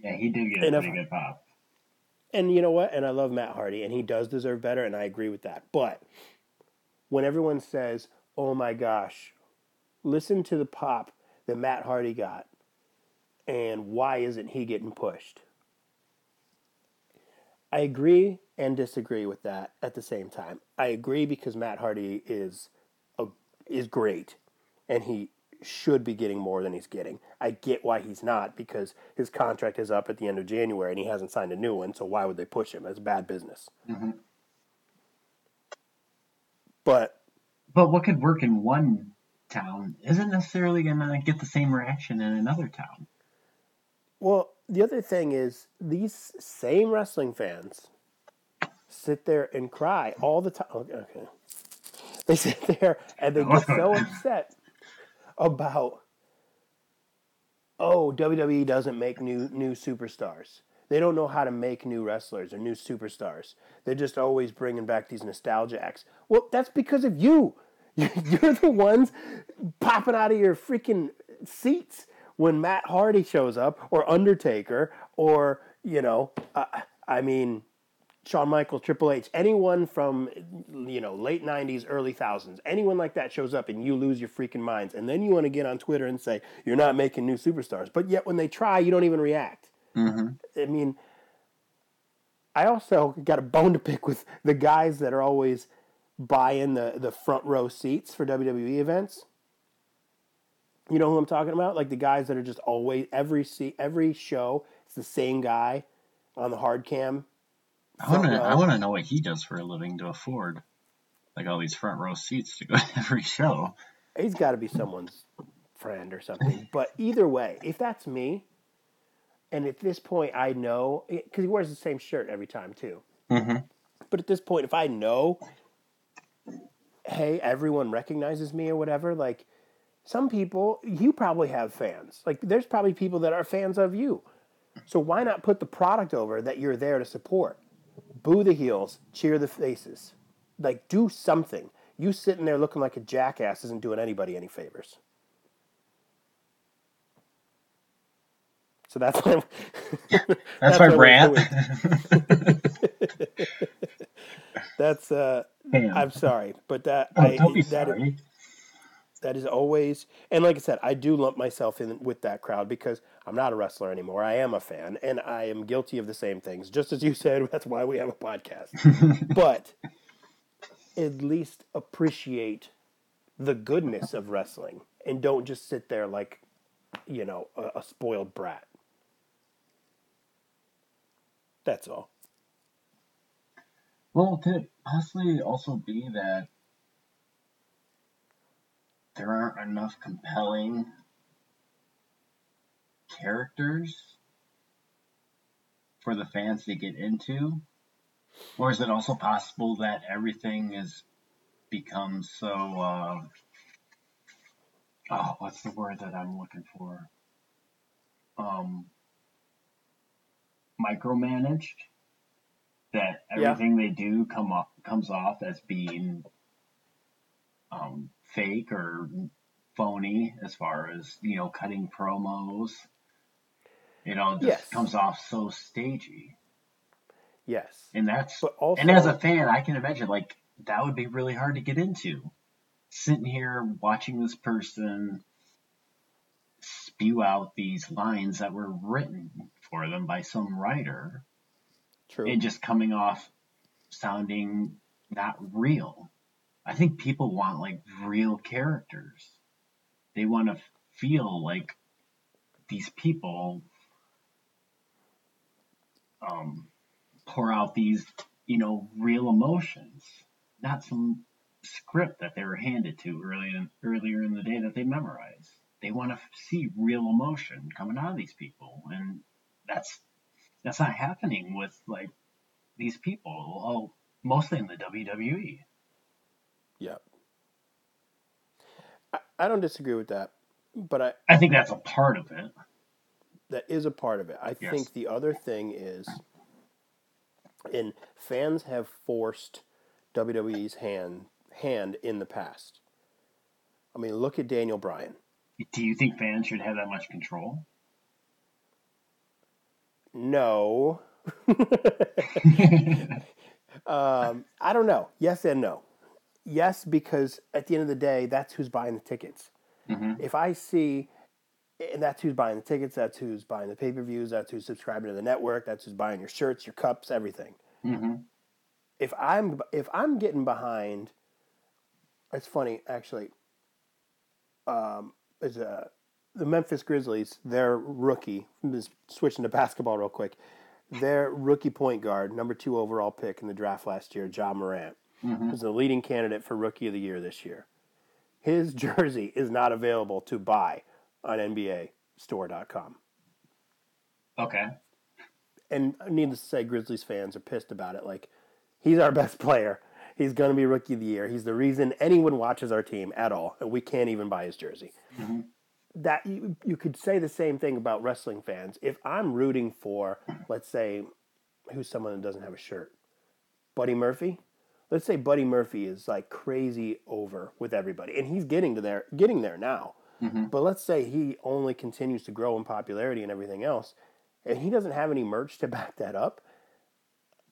Yeah, he did get a pretty good pop. And you know what? And I love Matt Hardy, and he does deserve better, and I agree with that. But when everyone says, oh my gosh, listen to the pop that Matt Hardy got, and why isn't he getting pushed? I agree and disagree with that at the same time. I agree because Matt Hardy is great, and he should be getting more than he's getting. I get why he's not, because his contract is up at the end of January and he hasn't signed a new one, so why would they push him? That's bad business. Mm-hmm. But what could work in one town isn't necessarily going to get the same reaction in another town. Well, the other thing is, these same wrestling fans sit there and cry all the time. Okay. They sit there and they get so upset about, oh, WWE doesn't make new superstars. They don't know how to make new wrestlers or new superstars. They're just always bringing back these nostalgia acts. Well, that's because of you. You're the ones popping out of your freaking seats when Matt Hardy shows up, or Undertaker, or, you know, I mean, Shawn Michaels, Triple H, anyone from, you know, late 90s, early 1000s, anyone like that shows up and you lose your freaking minds. And then you want to get on Twitter and say, you're not making new superstars. But yet when they try, you don't even react. Mm-hmm. I mean, I also got a bone to pick with the guys that are always buying the front row seats for WWE events. You know who I'm talking about? Like the guys that are just always, every show, it's the same guy on the hard cam. I want to know what he does for a living to afford, like, all these front row seats to go to every show. He's got to be someone's friend or something. But either way, if that's me, and at this point I know, because he wears the same shirt every time too. Mm-hmm. But at this point, if I know, hey, everyone recognizes me or whatever, like, some people, you probably have fans. Like, there's probably people that are fans of you. So why not put the product over that you're there to support? Boo the heels, cheer the faces. Like, do something. You sitting there looking like a jackass isn't doing anybody any favors. So that's my... that's my rant. That's, damn. I'm sorry, but that... don't be sorry. That is always, and like I said, I do lump myself in with that crowd because I'm not a wrestler anymore. I am a fan, and I am guilty of the same things. Just as you said, that's why we have a podcast. But at least appreciate the goodness of wrestling and don't just sit there like, you know, a spoiled brat. That's all. Well, could it possibly also be that there aren't enough compelling characters for the fans to get into? Or is it also possible that everything has become so, what's the word that I'm looking for? Micromanaged? That everything they do comes off as being fake or phony, as far as, you know, cutting promos. You know, it just comes off so stagey. Yes. And that's, but also, and as a fan, I can imagine, like, that would be really hard to get into. Sitting here watching this person spew out these lines that were written for them by some writer. True. And just coming off sounding not real. I think people want like real characters. They want to feel like these people pour out these, you know, real emotions, not some script that they were handed to earlier in the day that they memorized. They want to see real emotion coming out of these people, and that's not happening with like these people. Oh, mostly in the WWE. Yeah, I don't disagree with that, but I think that's a part of it. That is a part of it. I think the other thing is, and fans have forced WWE's hand in the past. I mean, look at Daniel Bryan. Do you think fans should have that much control? No. I don't know. Yes and no. Yes, because at the end of the day, that's who's buying the tickets. Mm-hmm. If I see, and that's who's buying the tickets, that's who's buying the pay-per-views, that's who's subscribing to the network, that's who's buying your shirts, your cups, everything. Mm-hmm. If I'm getting behind, it's funny, actually, the Memphis Grizzlies, their rookie, I'm just switching to basketball real quick, their rookie point guard, number 2 overall pick in the draft last year, Ja Morant, mm-hmm. was the leading candidate for Rookie of the Year this year. His jersey is not available to buy on NBAstore.com. Okay. And needless to say, Grizzlies fans are pissed about it. Like, he's our best player. He's going to be Rookie of the Year. He's the reason anyone watches our team at all, and we can't even buy his jersey. Mm-hmm. That you could say the same thing about wrestling fans. If I'm rooting for, let's say, who's someone that doesn't have a shirt? Buddy Murphy? Let's say Buddy Murphy is like crazy over with everybody, and he's getting there now. Mm-hmm. But let's say he only continues to grow in popularity and everything else, and he doesn't have any merch to back that up.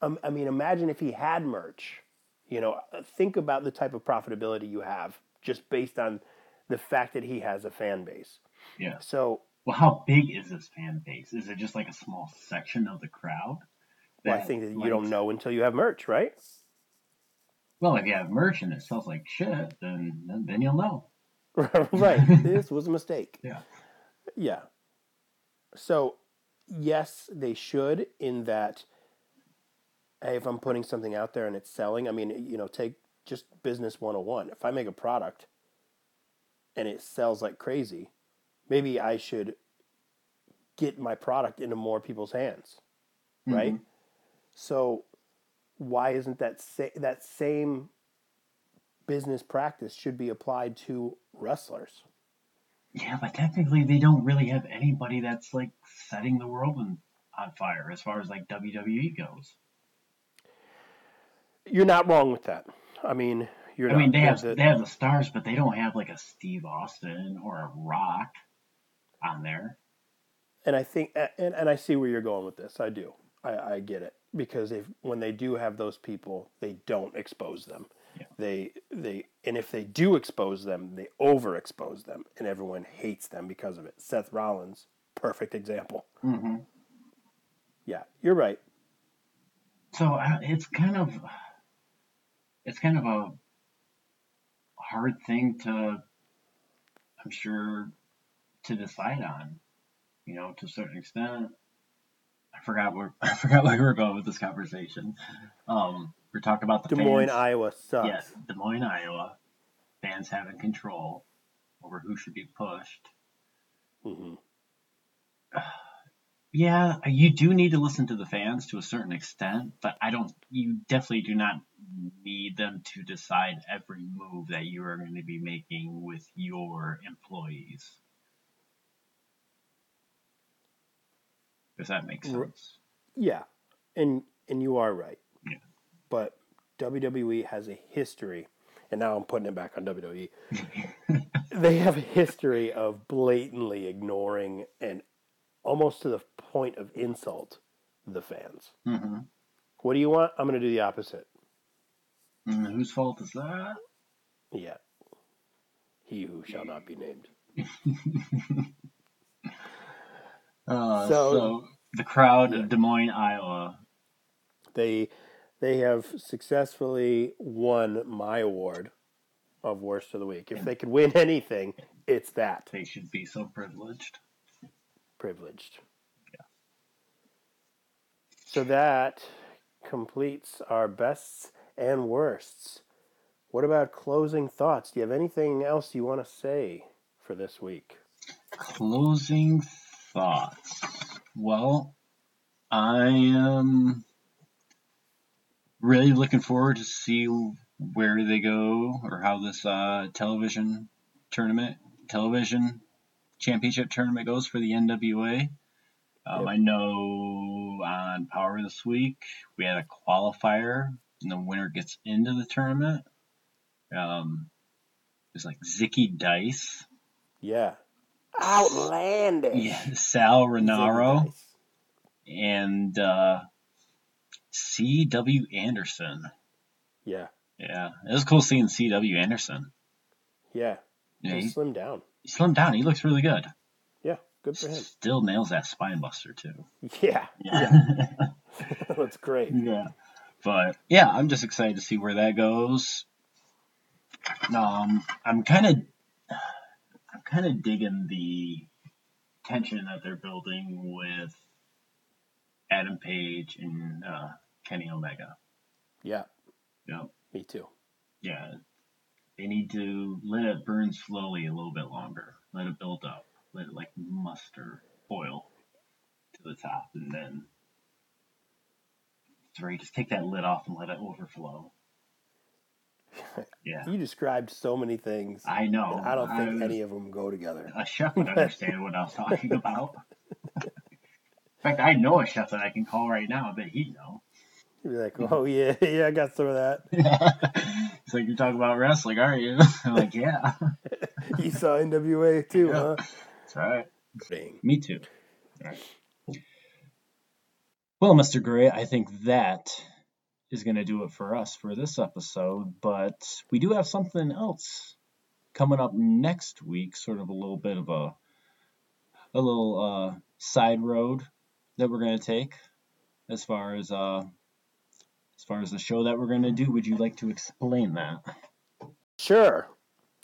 I mean, imagine if he had merch. You know, think about the type of profitability you have just based on the fact that he has a fan base. Yeah. So, well, how big is this fan base? Is it just like a small section of the crowd? Well, I think that you don't know until you have merch, right? Well, if you have merch and it sells like shit, then you'll know. Right. This was a mistake. Yeah. Yeah. So, yes, they should, in that, hey, if I'm putting something out there and it's selling, I mean, you know, take just business 101. If I make a product and it sells like crazy, maybe I should get my product into more people's hands, right? Mm-hmm. So, why isn't that same business practice should be applied to wrestlers? Yeah, but technically they don't really have anybody that's like setting the world on fire as far as like WWE goes. You're not wrong with that. I mean, they have the stars, but they don't have like a Steve Austin or a Rock on there. And I think, and I see where you're going with this. I do. I get it. Because when they do have those people, they don't expose them. Yeah. They and if they do expose them, they overexpose them, and everyone hates them because of it. Seth Rollins, perfect example. Mm-hmm. Yeah, you're right. So it's kind of a hard thing to, I'm sure, to decide on. You know, to a certain extent. I forgot where we were going with this conversation. We're talking about the Des Moines, fans. Iowa sucks. Yes, Des Moines, Iowa. Fans having control over who should be pushed. Mm-hmm. Yeah, you do need to listen to the fans to a certain extent, but you definitely do not need them to decide every move that you are going to be making with your employees. Does that make sense? Yeah, and you are right. Yeah. But WWE has a history, and now I'm putting it back on WWE. They have a history of blatantly ignoring and almost to the point of insult the fans. Mm-hmm. What do you want? I'm going to do the opposite. Whose fault is that? Yeah. He who shall not be named. So the crowd of Des Moines, Iowa. They they have successfully won my award of Worst of the Week. If they could win anything, it's that. They should be so privileged. Privileged. Yeah. So that completes our bests and worsts. What about closing thoughts? Do you have anything else you want to say for this week? Closing thoughts. Well, I am really looking forward to see where they go or how this television championship tournament goes for the NWA. Yep. I know on Power this week we had a qualifier and the winner gets into the tournament. It's like Zicky Dice. Yeah. Outlandish. Yeah, Sal Renaro and C.W. Anderson. Yeah. Yeah. It was cool seeing C.W. Anderson. Yeah. He slimmed down. He slimmed down. He looks really good. Yeah. Good for him. Still nails that spine buster, too. Yeah. That's great. Yeah. But, yeah, I'm just excited to see where that goes. I'm kind of digging the tension that they're building with Adam Page and Kenny Omega. Yeah. Yeah. Me too. Yeah. They need to let it burn slowly a little bit longer. Let it build up. Let it like muster boil to the top, and then just take that lid off and let it overflow. Yeah. You described so many things. I know. I don't think any of them go together. A chef would understand what I was talking about. In fact, I know a chef that I can call right now. I bet he'd know. He'd be like, oh, yeah, I got some of that. It's like, you're talking about wrestling, aren't you? I'm like, yeah. You saw NWA too, yeah. Huh? That's right. Dang. Me too. All right. Well, Mr. Gray, I think that is going to do it for us for this episode, but we do have something else coming up next week, sort of a little bit of a little side road that we're going to take as far as the show that we're going to do. Would you like to explain that? Sure.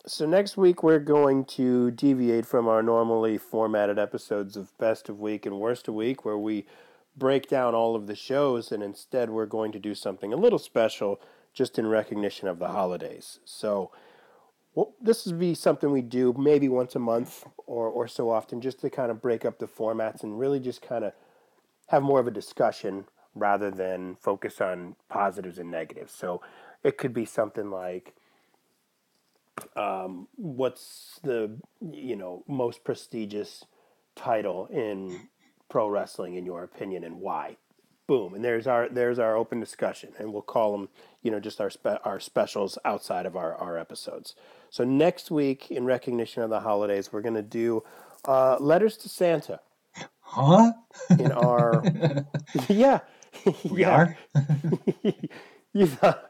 So next week we're going to deviate from our normally formatted episodes of Best of Week and Worst of Week, where we break down all of the shows, and instead we're going to do something a little special just in recognition of the holidays. So this would be something we do maybe once a month or so often, just to kind of break up the formats and really just kind of have more of a discussion rather than focus on positives and negatives. So it could be something like what's the most prestigious title in pro wrestling in your opinion, and why? Boom. And there's our open discussion, and we'll call them just our specials outside of our episodes. So next week, in recognition of the holidays, we're going to do Letters to Santa. Huh? In our yeah. We are? You thought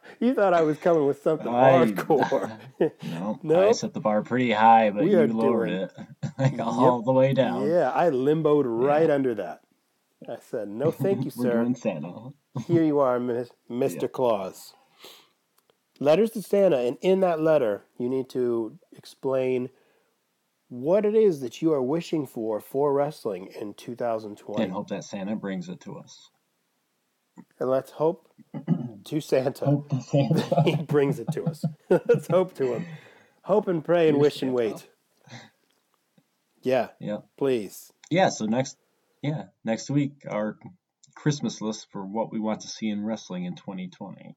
I was coming with something hardcore. No, I set the bar pretty high, but you lowered it all the way down. Yeah, I limboed right under that. I said, no thank you, sir. We're doing Santa. Here you are, Mr. Claus. Letters to Santa, and in that letter, you need to explain what it is that you are wishing for wrestling in 2020. And hope that Santa brings it to us. And let's hope to Santa. He brings it to us. Let's hope to him. Hope and pray and wish and wait. Yeah. Yeah. Please. Yeah. So next week, our Christmas list for what we want to see in wrestling in 2020.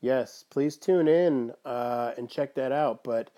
Yes. Please tune in and check that out. But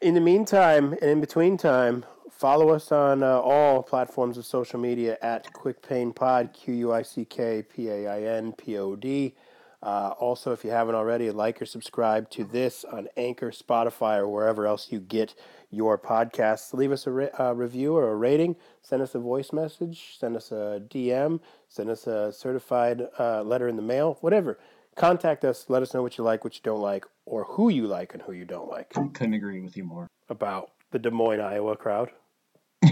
in the meantime and in between time, follow us on all platforms of social media at QuickPainPod, QuickPainPod. Also, if you haven't already, like or subscribe to this on Anchor, Spotify, or wherever else you get your podcasts. Leave us a review or a rating. Send us a voice message. Send us a DM. Send us a certified letter in the mail. Whatever. Contact us. Let us know what you like, what you don't like, or who you like and who you don't like. Couldn't agree with you more. About the Des Moines, Iowa crowd.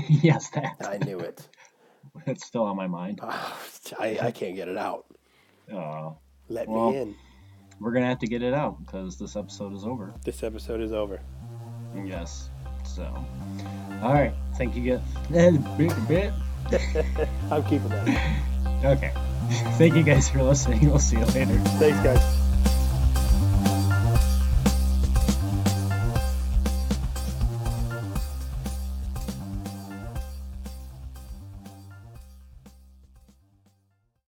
Yes, that. I knew it. It's still on my mind. I can't get it out. Let me in. We're going to have to get it out because this episode is over. Yes. So, all right. Thank you guys. I'm keeping that. Okay. Thank you guys for listening. We'll see you later. Thanks, guys.